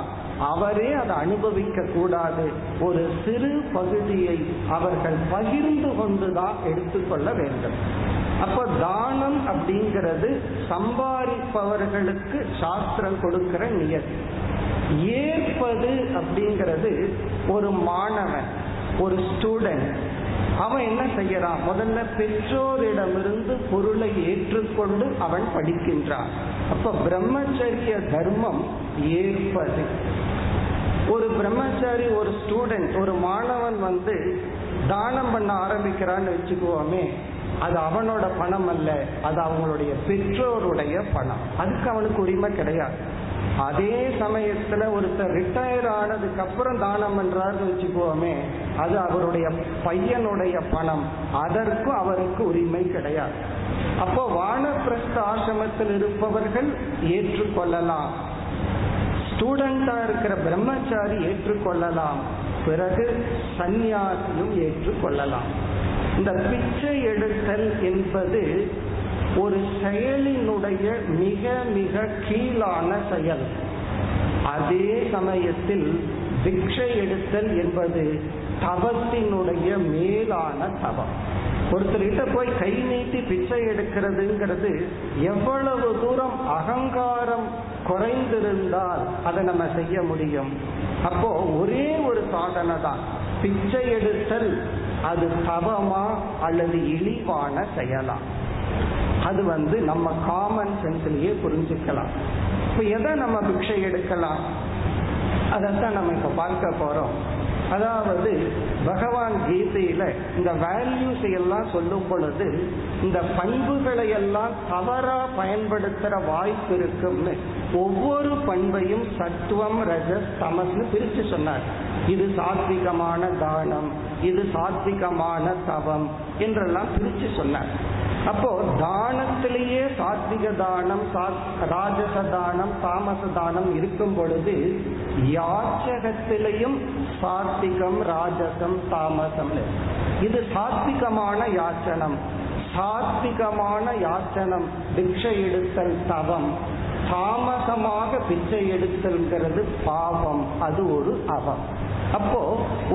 அவரே அதை அனுபவிக்க கூடாது. ஒரு சிறு பகுதியை அவர்கள் பகிர்ந்து கொண்டுதான் எடுத்துக்கொள்ள வேண்டும். அப்ப தானம் அப்படிங்கிறது சம்பாதிப்பவர்களுக்கு சாஸ்திரம் கொடுக்கிற நியதி. ஏற்பது அப்படிங்கிறது ஒரு மாணவன், ஒரு ஸ்டூடெண்ட், அவன் என்ன செய்யறான்? முதல்ல பெற்றோரிடமிருந்து பொருளை ஏற்றுக்கொண்டு அவன் படிக்கின்றான். அப்ப பிரம்மச்சரிய தர்மம் ஏற்பது. ஒரு பிரம்மச்சாரி, ஒரு ஸ்டூடெண்ட், ஒரு மாணவன் தானம் பண்ண ஆரம்பிக்கிறான்னு வச்சுக்குவோமே, அது அவனோட பணம் அல்ல, அது அவங்களுடைய பெற்றோருடைய பணம். அதுக்கு அவனுக்கு உரிமை கிடையாது. அதே சமயத்துல ஒருத்தர் ரிட்டையர் ஆனதுக்கு அப்புறம் தானம் பண்றாருன்னு வச்சுக்குவோமே, அது அவருடைய பையனுடைய பணம், அதற்கும் அவருக்கு உரிமை கிடையாது. அப்போ வானப்பிரஸ்த ஆசிரமத்தில் இருப்பவர்கள் ஏற்றுக்கொள்ளலாம், ஸ்டூடெண்டா இருக்கிற பிரம்மச்சாரி ஏற்றுக்கொள்ளலாம், பிறகு சந்நியாசியும் ஏற்றுக்கொள்ளலாம். இந்த பிச்சை எடுத்தல் என்பது ஒரு செயலினுடைய மிக மிக கீழான செயல். அதே சமயத்தில் பிக்ஷை எடுத்தல் என்பது தவத்தினுடைய மேலான தவம். ஒருத்தர்கிட்ட போய் கை நீட்டி பிச்சை எடுக்கிறதுங்கிறது எவ்வளவு தூரம் அகங்காரம் குறைந்திருந்தால் அதை நம்ம செய்ய முடியும். அப்போ ஒரே ஒரு சாதனை தான், பிச்சை எடுத்தல் அது தவமா அல்லது இழிவான செயலா, அது நம்ம காமன் சென்ஸ்லயே புரிஞ்சுக்கலாம். இப்ப எதை நம்ம பிக்ஷை எடுக்கலாம், அதைத்தான் நம்ம இப்ப பார்க்க போறோம். அதாவது பகவான் கீதையில இந்த வேல்யூஸ் எல்லாம் சொல்லும் பொழுது இந்த பண்புகளை எல்லாம் தவறா பயன்படுத்துற வாய்ப்பு இருக்கும்னு ஒவ்வொரு பண்பையும் சத்துவம் ரஜஸ் தமஸ்னு பிரிச்சு சொன்னார். இது சாத்விகமான தானம், இது சாத்விகமான தவம் என்றெல்லாம் பிரிச்சு சொன்னார். அப்போ தானத்திலேயே சாத்விக தானம், ராஜச தானம், தாமச தானம் இருக்கும் பொழுது யாச்சகத்திலையும் சாத்விகம், ராஜசம், தாமசம். இது சாத்விகமான யாச்சனம். சாத்விகமான யாச்சனம் பிக்ஷை எடுத்தல் தவம். தாமசமாக பிச்சை எடுத்தல்கிறது பாவம், அது ஒரு அவம். அப்போ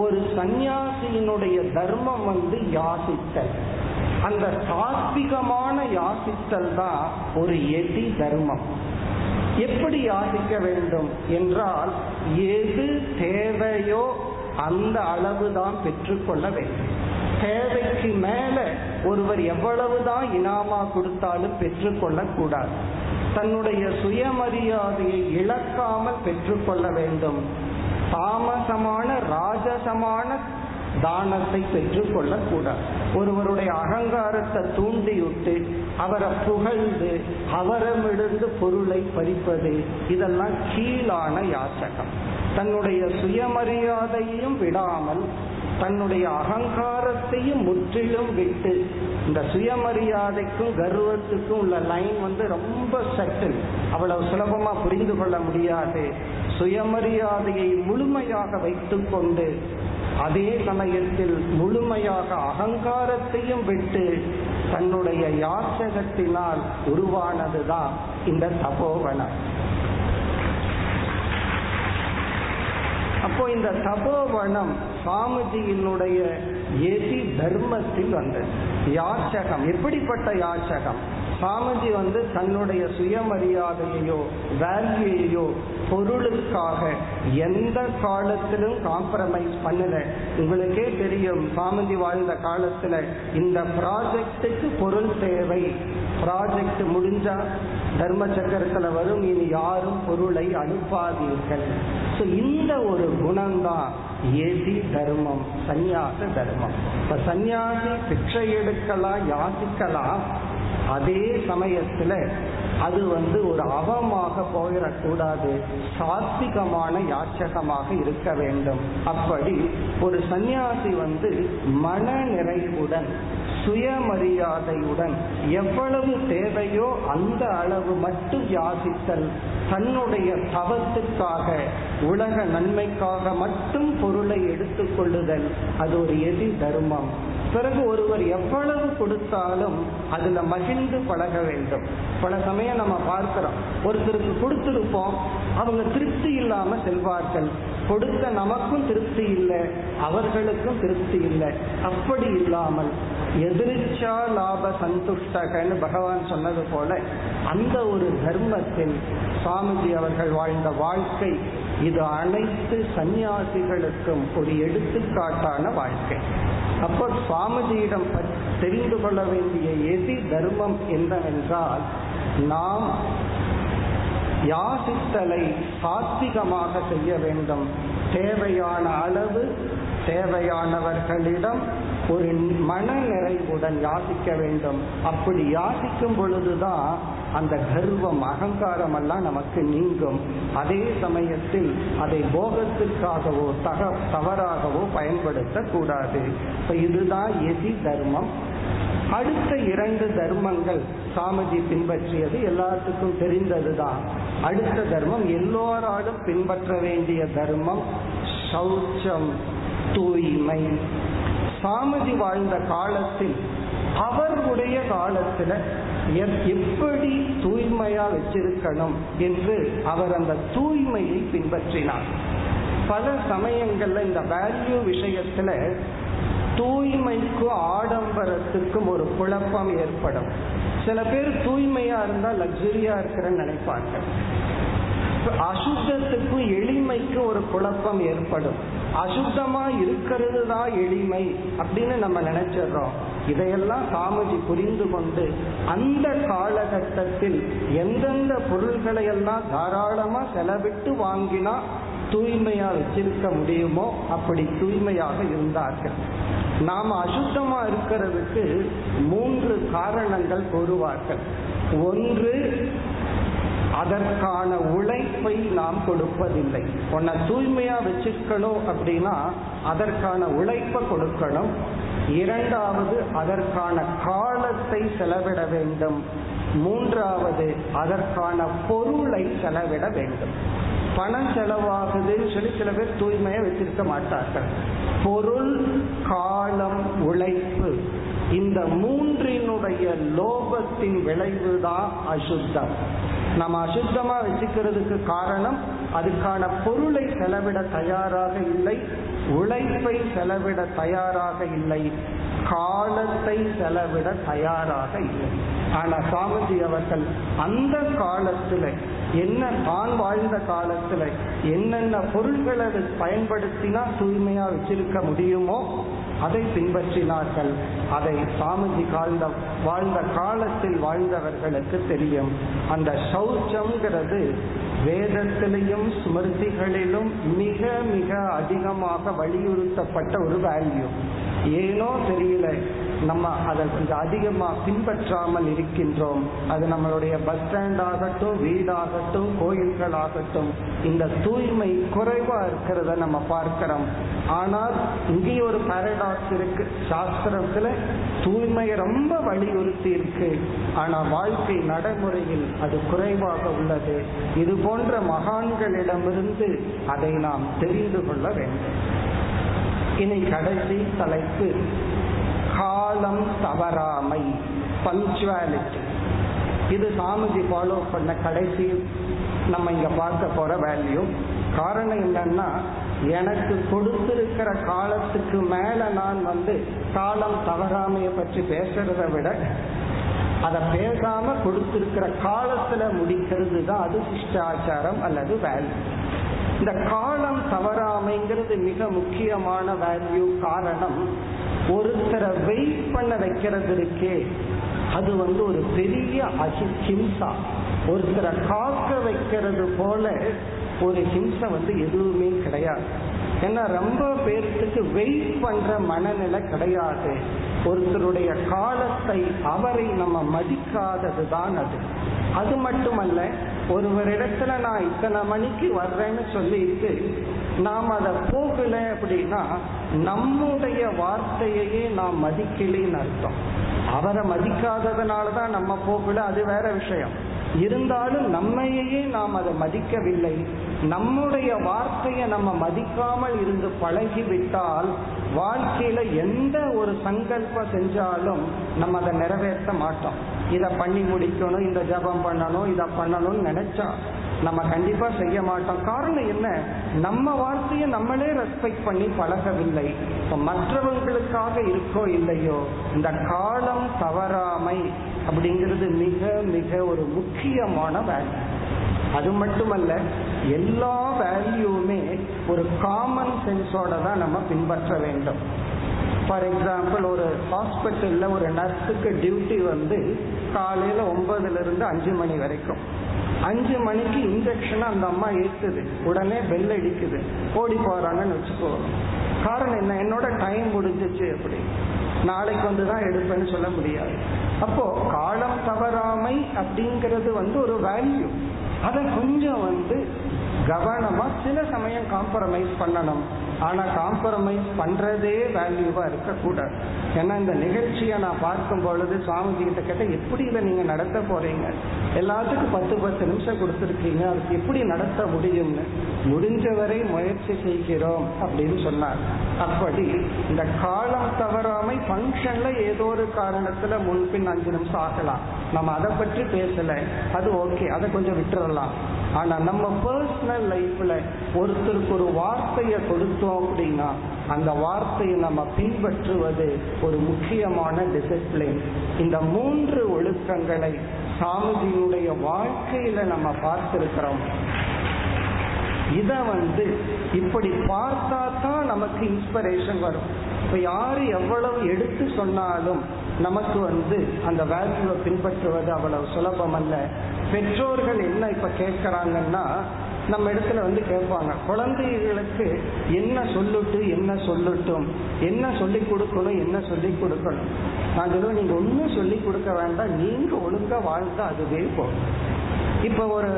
ஒரு சந்நியாசியினுடைய தர்மம் வந்து யாசித்தல். அந்த சாத்விகமான யாசித்தல் தான் ஒரு எதி தர்மம். எப்படி யாசிக்க வேண்டும் என்றால் எது தேவையோ அந்த அளவுதான் பெற்றுக்கொள்ள வேண்டும். தேவைக்கு மேல ஒருவர் எவ்வளவுதான் இனாமா கொடுத்தாலும் பெற்றுக்கொள்ள கூடாது. தன்னுடைய சுயமரியாதையை இழக்காமல் பெற்றுக்கொள்ள வேண்டும். தாமசமான ராஜசமான தானத்தை பெற்றுக்கொள்ள கூடாது. ஒருவருடைய அகங்காரத்தை தூண்டிவிட்டு அவரை புகழ்ந்து அவரமிருந்து பொருளை பறிப்பது இதெல்லாம் கீழான யாசகம். தன்னுடைய சுயமரியாதையையும் விடாமல் தன்னுடைய அகங்காரத்தையும் முற்றிலும் விட்டு, இந்த சுயமரியாதைக்கும் கர்வத்துக்கும் உள்ள லைன் வந்து ரொம்ப சட்டில், அவ்வளவு சுலபமா புரிந்து கொள்ள முடியாது. சுயமரியாதையை முழுமையாக வைத்துக் கொண்டு அதே சமயத்தில் முழுமையாக அகங்காரத்தையும் விட்டு தன்னுடைய யாசகத்தினால் உருவானதுதான் இந்த தபோவனம். அப்போ இந்த தபோவனம் சாமிஜியினுடைய எதி தர்மத்தில் வந்தது. யாச்சகம், எப்படிப்பட்ட யாச்சகம்? சாமிஜி வந்து தன்னுடைய சுயமரியாதையோ வேல்யூயோ பொருளுக்காக எந்த காலத்திலும் காம்ப்ரமைஸ் பண்ணல. உங்களுக்கே தெரியும், சாமிஜி வாழ்ந்த காலத்துல இந்த ப்ராஜெக்டுக்கு பொருள் தேவை, ப்ராஜெக்ட் முடிஞ்சா தர்ம சக்கரத்துல வரும், இனி யாரும் பொருளை அனுப்பாதீர்கள். சோ இந்த ஒரு குணம்தான் எதி தர்மம், சந்நியாச தர்மம். இப்ப சந்நியாசி பிச்சை எடுக்கலாம், யாசிக்கலாம், அதே சமயத்துல அது வந்து ஒரு அவமாக போயிடக்கூடாது, சாத்விகமான யாச்சகமாக இருக்க வேண்டும். அப்படி ஒரு சந்நியாசி வந்து மன நிறைவுடன் சுயமரியாதையுடன் எவ்வளவு தேவையோ அந்த அளவு மட்டும் யாசித்தல், தன்னுடைய தவத்துக்காக உலக நன்மைக்காக மட்டும் பொருளை எடுத்துக்கொள்ளுதல், அது ஒரு எதி தர்மம். பிறகு ஒருவர் எவ்வளவு கொடுத்தாலும் அதுல மகிழ்ந்து பழக வேண்டும். பல சமயம் நம்ம பார்க்கிறோம், ஒருத்தருக்கு கொடுத்திருப்போம், அவங்க திருப்தி இல்லாம செல்வார்கள். கொடுத்த நமக்கும் திருப்தி இல்லை, அவர்களுக்கும் திருப்தி இல்லை. அப்படி இல்லாமல் எதிர்ச்சா லாப சந்துஷ்டகன்னு பகவான் சொன்னது போல அந்த ஒரு தர்மத்தில் சாமிஜி அவர்கள் வாழ்ந்த வாழ்க்கை இது அனைத்து சந்நியாசிகளுக்கும் ஒரு எடுத்துக்காட்டான வாழ்க்கை. அப்போ சாமிஜியிடம் தெரிந்து கொள்ள வேண்டிய எதி தர்மம் என்னவென்றால், நாம் யாசித்தலை சாத்விகமாக செய்ய வேண்டும். தேவையான அளவு தேவையானவர்களிடம் ஒரு மன நிறைவுடன் யாசிக்க வேண்டும். அப்படி யாசிக்கும் பொழுதுதான் அந்த கர்வம் அகங்காரம் எல்லாம் நமக்கு நீங்கும். அதே சமயத்தில் அதை போகத்திற்காகவோ தவறாகவோ பயன்படுத்த கூடாது. இதுதான் எதி தர்மம். அடுத்த இரண்டு தர்மங்கள் சாமிஜி பின்பற்றியது எல்லாத்துக்கும் தெரிந்ததுதான். அடுத்த தர்மம் எல்லோராலும் பின்பற்ற வேண்டிய தர்மம் சௌச்சம், தூய்மை. சாமிஜி வாழ்ந்த காலத்தில் அவருடைய காலத்துல எப்படி தூய்மையா வச்சிருக்கணும் என்று அவர் அந்த தூய்மையை பின்பற்றினார். பல சமயங்கள்ல இந்த வேல்யூ விஷயத்துல தூய்மைக்கும் ஆடம்பரத்துக்கும் ஒரு குழப்பம் ஏற்படும். சில பேர் தூய்மையா இருந்தா லக்ஸரியா இருக்கிற நினைப்பாங்க, அசுத்தத்துக்கும் எளிமைக்கு ஒரு குழப்பம் ஏற்படும். அசுத்தமா இருக்கிறது தான் எளிமை அப்படின்னு நம்ம நினைச்சிடறோம். இதையெல்லாம் சாமிஜி புரிந்து கொண்டு அந்த காலகட்டத்தில் எந்தெந்த பொருள்களை எல்லாம் தாராளமா செலவிட்டு வாங்கினா தூய்மையா வச்சிருக்க முடியுமோ அப்படி தூய்மையாக இருந்தார்கள். நாம் அசுத்தமா இருக்கிறதுக்கு மூன்று காரணங்கள் கூறுவார்கள். ஒன்று, அதற்கான உழைப்பை நாம் கொடுப்பதில்லை. உன்னை தூய்மையா வச்சிருக்கணும் அப்படின்னா அதற்கான உழைப்பை கொடுக்கணும். இரண்டாவது, அதற்கான காலத்தை செலவிட வேண்டும். மூன்றாவது, அதற்கான பொருளை செலவிட வேண்டும். பணம் செலவாகுதுன்னு சொல்லி சில பேர் தூய்மையை வச்சிருக்க மாட்டார்கள். பொருள், காலம், உழைப்பு, இந்த மூன்றினுடைய லோபத்தின் விளைவுதான் அசுத்தம். நம்ம அசுத்தமா வச்சுக்கிறதுக்கு காரணம் அதுக்கான பொருளை செலவிட தயாராக இல்லை, உழைப்பை செலவிட தயாராக இல்லை, காலத்தை செலவிட தயாராக இல்லை. ஆனா சாமிஜி அவர்கள் அந்த காலத்துல என்ன, தான் வாழ்ந்த காலத்துல என்னென்ன பொருள்களை அதை பயன்படுத்தினா தூய்மையா வச்சிருக்க முடியுமோ அதை பின்பற்றினார்கள். அதை சாமிஜி வாழ்ந்த காலத்தில் வாழ்ந்தவர்களுக்கு தெரியும். அந்த சௌச்சம்ங்கிறது வேதத்திலையும் ஸ்மிருதிகளிலும் மிக மிக அதிகமாக வலியுறுத்தப்பட்ட ஒரு வேல்யூ. ஏனோ தெரியல, நம்ம அதை கொஞ்சம் அதிகமாக பின்பற்றாமல் இருக்கின்றோம். அது நம்மளுடைய பஸ் ஸ்டாண்ட் ஆகட்டும், வீடாகட்டும், கோயில்களாகட்டும், இந்த தூய்மை குறைவா இருக்கிறத நம்ம பார்க்கிறோம். ஆனால் இங்கே ஒரு பாரடாக்ஸ் இருக்கு, சாஸ்திரத்துல தூய்மையை ரொம்ப வலியுறுத்தி இருக்கு, ஆனா வாழ்க்கை நடைமுறையில் அது குறைவாக உள்ளது. இது போன்ற மகான்களிடமிருந்து அதை நாம் தெரிந்து கொள்ள வேண்டும். இனி கடைசி தலைப்பு, காலம் தவறாமை, பஞ்சுவாலிட்டி. இது சாமிஜி ஃபாலோ பண்ண கடைசி நம்ம இங்க பார்க்க போற வேல்யூ. காரணம் என்னன்னா, எனக்கு கொடுத்திருக்கிற காலத்துக்கு மேல நான் காலம் தவறாமையை பற்றி பேசுறத விட அதை பேசாம கொடுத்திருக்கிற காலத்துல முடிக்கிறது தான் அது சிஷ்டாச்சாரம் அல்லது வேல்யூ. இந்த காலம் தவறாமைங்கிறது மிக முக்கியமான வேல்யூ. காரணம், ஒருத்தரை வெயிட் பண்ண வைக்கிறது இருக்கே, அது ஒரு பெரிய அஹிம்சா. ஒருத்தரை காக்க வைக்கிறது போல ஒரு ஹிம்சை எதுவுமே கிடையாது. ஏன்னா ரொம்ப பேருக்கு வெயிட் பண்ற மனநிலை கிடையாது. ஒருத்தருடைய காலத்தை அவரை நம்ம மதிக்காததுதான் அது. அது மட்டுமல்ல, ஒருவரிடத்துல நான் இத்தனை மணிக்கு வர்றேன்னு சொல்லிட்டு நாம் அதை போகல அப்படின்னா நம்முடைய வார்த்தையையே நாம் மதிக்கலைன்னு அர்த்தம். அவரை மதிக்காததுனாலதான் நம்ம போகல, அது வேற விஷயம். இருந்தாலும் நம்மையே நாம் அதை மதிக்கவில்லை. நம்முடைய வார்த்தையை நம்ம மதிக்காமல் இருந்து பழகிவிட்டால் வாழ்க்கையில எந்த ஒரு சங்கல்பம் செஞ்சாலும் நம்ம அதை நிறைவேற்ற மாட்டோம். இதை பண்ணி முடிக்கணும், இந்த ஜபம் பண்ணணும், இதை பண்ணணும்னு நினைச்சா நம்ம கண்டிப்பா செய்ய மாட்டோம். காரணம் என்ன, நம்ம வார்த்தையை நம்மளே ரெஸ்பெக்ட் பண்ணி பழகவில்லை. மற்றவர்களுக்காக இருக்கோ இல்லையோ, இந்த காலம் தவறாமை அப்படிங்கிறது மிக மிக ஒரு முக்கியமான வேல்யூ. அது மட்டுமல்ல, எல்லா வேல்யூவுமே ஒரு காமன் சென்ஸோட தான் நம்ம பின்பற்ற வேண்டும். ஃபார் எக்ஸாம்பிள், ஒரு ஹாஸ்பிட்டலில் ஒரு நர்ஸுக்கு டியூட்டி காலையில் 9லேருந்து 5 மணி வரைக்கும். 5 மணிக்கு இன்ஜெக்ஷனை அந்த அம்மா ஏற்றுது, உடனே பெல் அடிக்குது, ஓடி போகிறாங்கன்னு வச்சுக்கோங்க. காரணம் என்ன, என்னோட டைம் முடிஞ்சிச்சு அப்படி, நாளைக்கு தான் எடுப்பேன்னு சொல்ல முடியாது. அப்போது காலம் தவறாமை அப்படிங்கிறது ஒரு வேல்யூ. அதை கொஞ்சம் கவனமாக சில சமயம் காம்ப்ரமைஸ் பண்ணணும். ஆனால் காம்ப்ரமைஸ் பண்ணுறதே வேல்யூவாக இருக்கக்கூடாது. ஏன்னா இந்த நிகழ்ச்சியை நான் பார்க்கும் பொழுது சுவாமிஜி கிட்ட கேட்டால், எப்படி இதை நீங்கள் நடத்த போகிறீங்க, எல்லாத்துக்கும் 10 நிமிஷம் கொடுத்துருக்கீங்க, அதுக்கு எப்படி நடத்த முடியும்னு. முடிஞ்சவரை முயற்சி செய்கிறோம் அப்படின்னு சொன்னார். அப்படி இந்த காலம் தவறாமை ஃபங்க்ஷனில் ஏதோ ஒரு காரணத்தில் முன்பின் 5 நிமிஷம் ஆகலாம், நம்ம அதை பற்றி பேசலை, அது ஓகே, அதை கொஞ்சம் விட்டுறலாம். ஆனால் நம்ம பர்சனல் லைஃப்ல ஒருத்தருக்கு ஒரு வார்த்தையை கொடுத்தோம் அப்படின்னா அந்த வார்த்தையை நம்ம பின்பற்றுவது ஒரு முக்கியமான டிசிப்ளின். இந்த 3 ஒழுக்கங்களை சாமிஜியினுடைய வாழ்க்கையில நம்ம பார்த்திருக்கிறோம். இத இப்படி பார்த்தா தான் நமக்கு இன்ஸ்பிரேஷன் வரும். இப்ப யாரு எவ்வளவு எடுத்து சொன்னாலும் நமக்கு அந்த வேல்யூவை பின்பற்றுவது அவ்வளவு சுலபம் அல்ல. பெற்றோர்கள் என்ன இப்ப கேட்கறாங்கன்னா, நம்ம இடத்துல கேட்பாங்க, குழந்தைகளுக்கு என்ன சொல்லுட்டு என்ன சொல்லட்டும், என்ன சொல்லி கொடுக்கணும் என்ன சொல்லி கொடுக்கணும். நான் சொல்லுவேன், நீங்க ஒன்னும் சொல்லி கொடுக்க வேண்டாம், நீங்க ஒழுங்கா வாழ்ந்தா அதுவே போகும். இப்ப ஒரு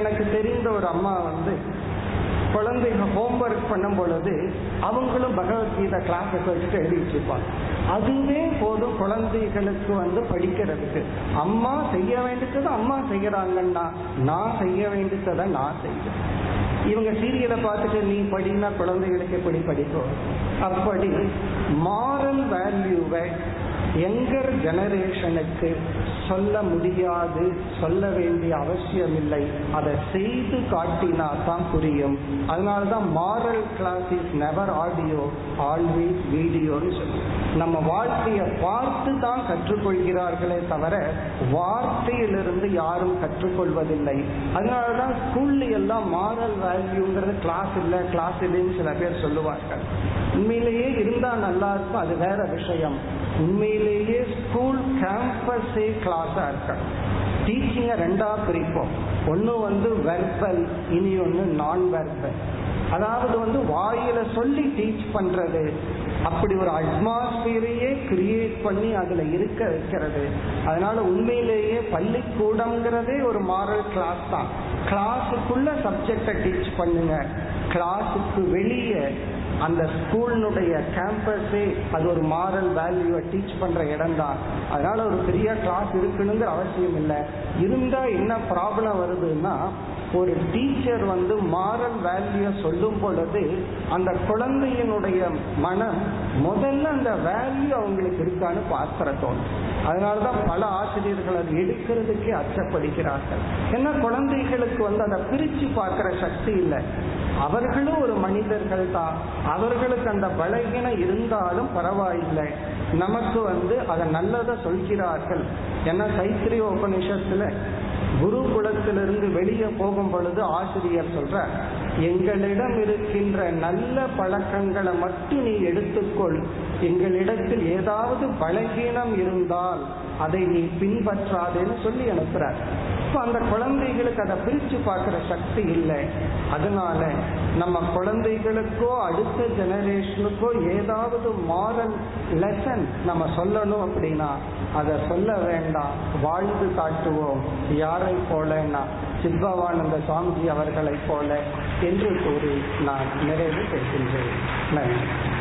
எனக்கு தெரிந்த ஒரு அம்மா குழந்தைங்க ஹோம்ஒர்க் பண்ணும் பொழுது அவங்களும் பகவத்கீதை கிளாஸுக்கு வச்சுட்டு எழுதி வச்சுருப்பாங்க. அதுவே போதும் குழந்தைகளுக்கு படிக்கிறதுக்கு. அம்மா செய்ய வேண்டியது அம்மா செய்யறாங்கன்னா, நான் செய்ய வேண்டியதை நான் செய்வேன். இவங்க சீரியலை பார்த்துட்டு நீ படினா குழந்தைகளுக்கு எப்படி படிக்கும். அப்படி மாரல் வேல்யூவை எங்கர் ஜெனரேஷனுக்கு சொல்ல முடியாது, சொல்ல வேண்டிய அவசியம் இல்லை, அதை செய்து காட்டினா தான் புரியும். அதனாலதான் moral class is never audio always வீடியோன்னு சொல்லுவோம். நம்ம வாழ்க்கையை பார்த்து தான் கற்றுக்கொள்கிறார்களே தவிர வார்த்தையிலிருந்து யாரும் கற்றுக்கொள்வதில்லை. அதனாலதான் ஸ்கூல்ல எல்லாம் மாரல் வேல்யூங்கிறது கிளாஸ் இல்லை கிளாஸ் இல்லைன்னு சில பேர் சொல்லுவார்கள். உண்மையிலேயே இருந்தா நல்லா இருக்கும், அது வேற விஷயம். உண்மையிலேயே ஸ்கூல் கேம்பஸே கிளாஸா இருக்காங்க. டீச்சிங்க ரெண்டா பிரிப்போம், ஒன்னு வெர்பல், இனி ஒன்னு நான் வெர்பல். அதாவது வாயில சொல்லி டீச் பண்றது, அப்படி ஒரு அட்மாஸ்பியரையே கிரியேட் பண்ணி அதுல இருக்க வைக்கிறது. அதனால உண்மையிலேயே பள்ளிக்கூடம்ங்கிறதே ஒரு மாரல் கிளாஸ் தான். கிளாஸுக்குள்ள சப்ஜெக்டை டீச் பண்ணுங்க, கிளாஸுக்கு வெளியே அந்த ஸ்கூலினுடைய கேம்பஸே அது ஒரு மாரல் வேல்யூவை டீச் பண்ற இடம் தான். அதனால ஒரு பெரிய கிளாஸ் இருக்கணுங்கிற அவசியம் இல்லை. இருந்தா என்ன ப்ராப்ளம் வருதுன்னா, ஒரு டீச்சர் மாரல் வேல்யூ சொல்லும் பொழுது அந்த குழந்தையினுடைய மனம் முதல்ல அந்த வேல்யூ அவங்களுக்கு இருக்கான்னு பார்க்கறோம். அதனாலதான் பல ஆசிரியர்கள் அதை எடுக்கிறதுக்கே அச்சப்படுகிறார்கள். ஏன்னா குழந்தைகளுக்கு அதை பிரிச்சு பார்க்கிற சக்தி இல்லை. அவர்களும் ஒரு மனிதர்கள் தான், அவர்களுக்கு அந்த பலகீனம் இருந்தாலும் பரவாயில்லை, நமக்கு அதை நல்லதை சொல்கிறார்கள். ஏன்னா தைத்திரிய உபநிஷத்துல குருகுலத்திலிருந்து வெளியே போகும் பொழுது ஆசிரியர் சொல்ற, எங்களிடம் இருக்கின்ற நல்ல பழக்கங்களை மட்டும் நீ எடுத்துக்கொள், எங்களிடத்தில் ஏதாவது பலகீனம் இருந்தால் அதை நீ பின்பற்றாதேன்னு சொல்லி அனுப்புறார். அந்த குழந்தைகளுக்கு அதை பிரிச்சு பார்க்கிற சக்தி இல்லை. அதனால நம்ம குழந்தைகளுக்கோ அடுத்த ஜெனரேஷனுக்கோ ஏதாவது மாரல் லெசன் நம்ம சொல்லணும் அப்படின்னா அதை சொல்ல வேண்டாம், வாழ்ந்து காட்டுவோம் யாரை போலன்னா சித்பவானந்த சுவாமிஜி அவர்களை போல என்று கூறி நான் நிறைவு பெறுகின்றேன். நன்றி.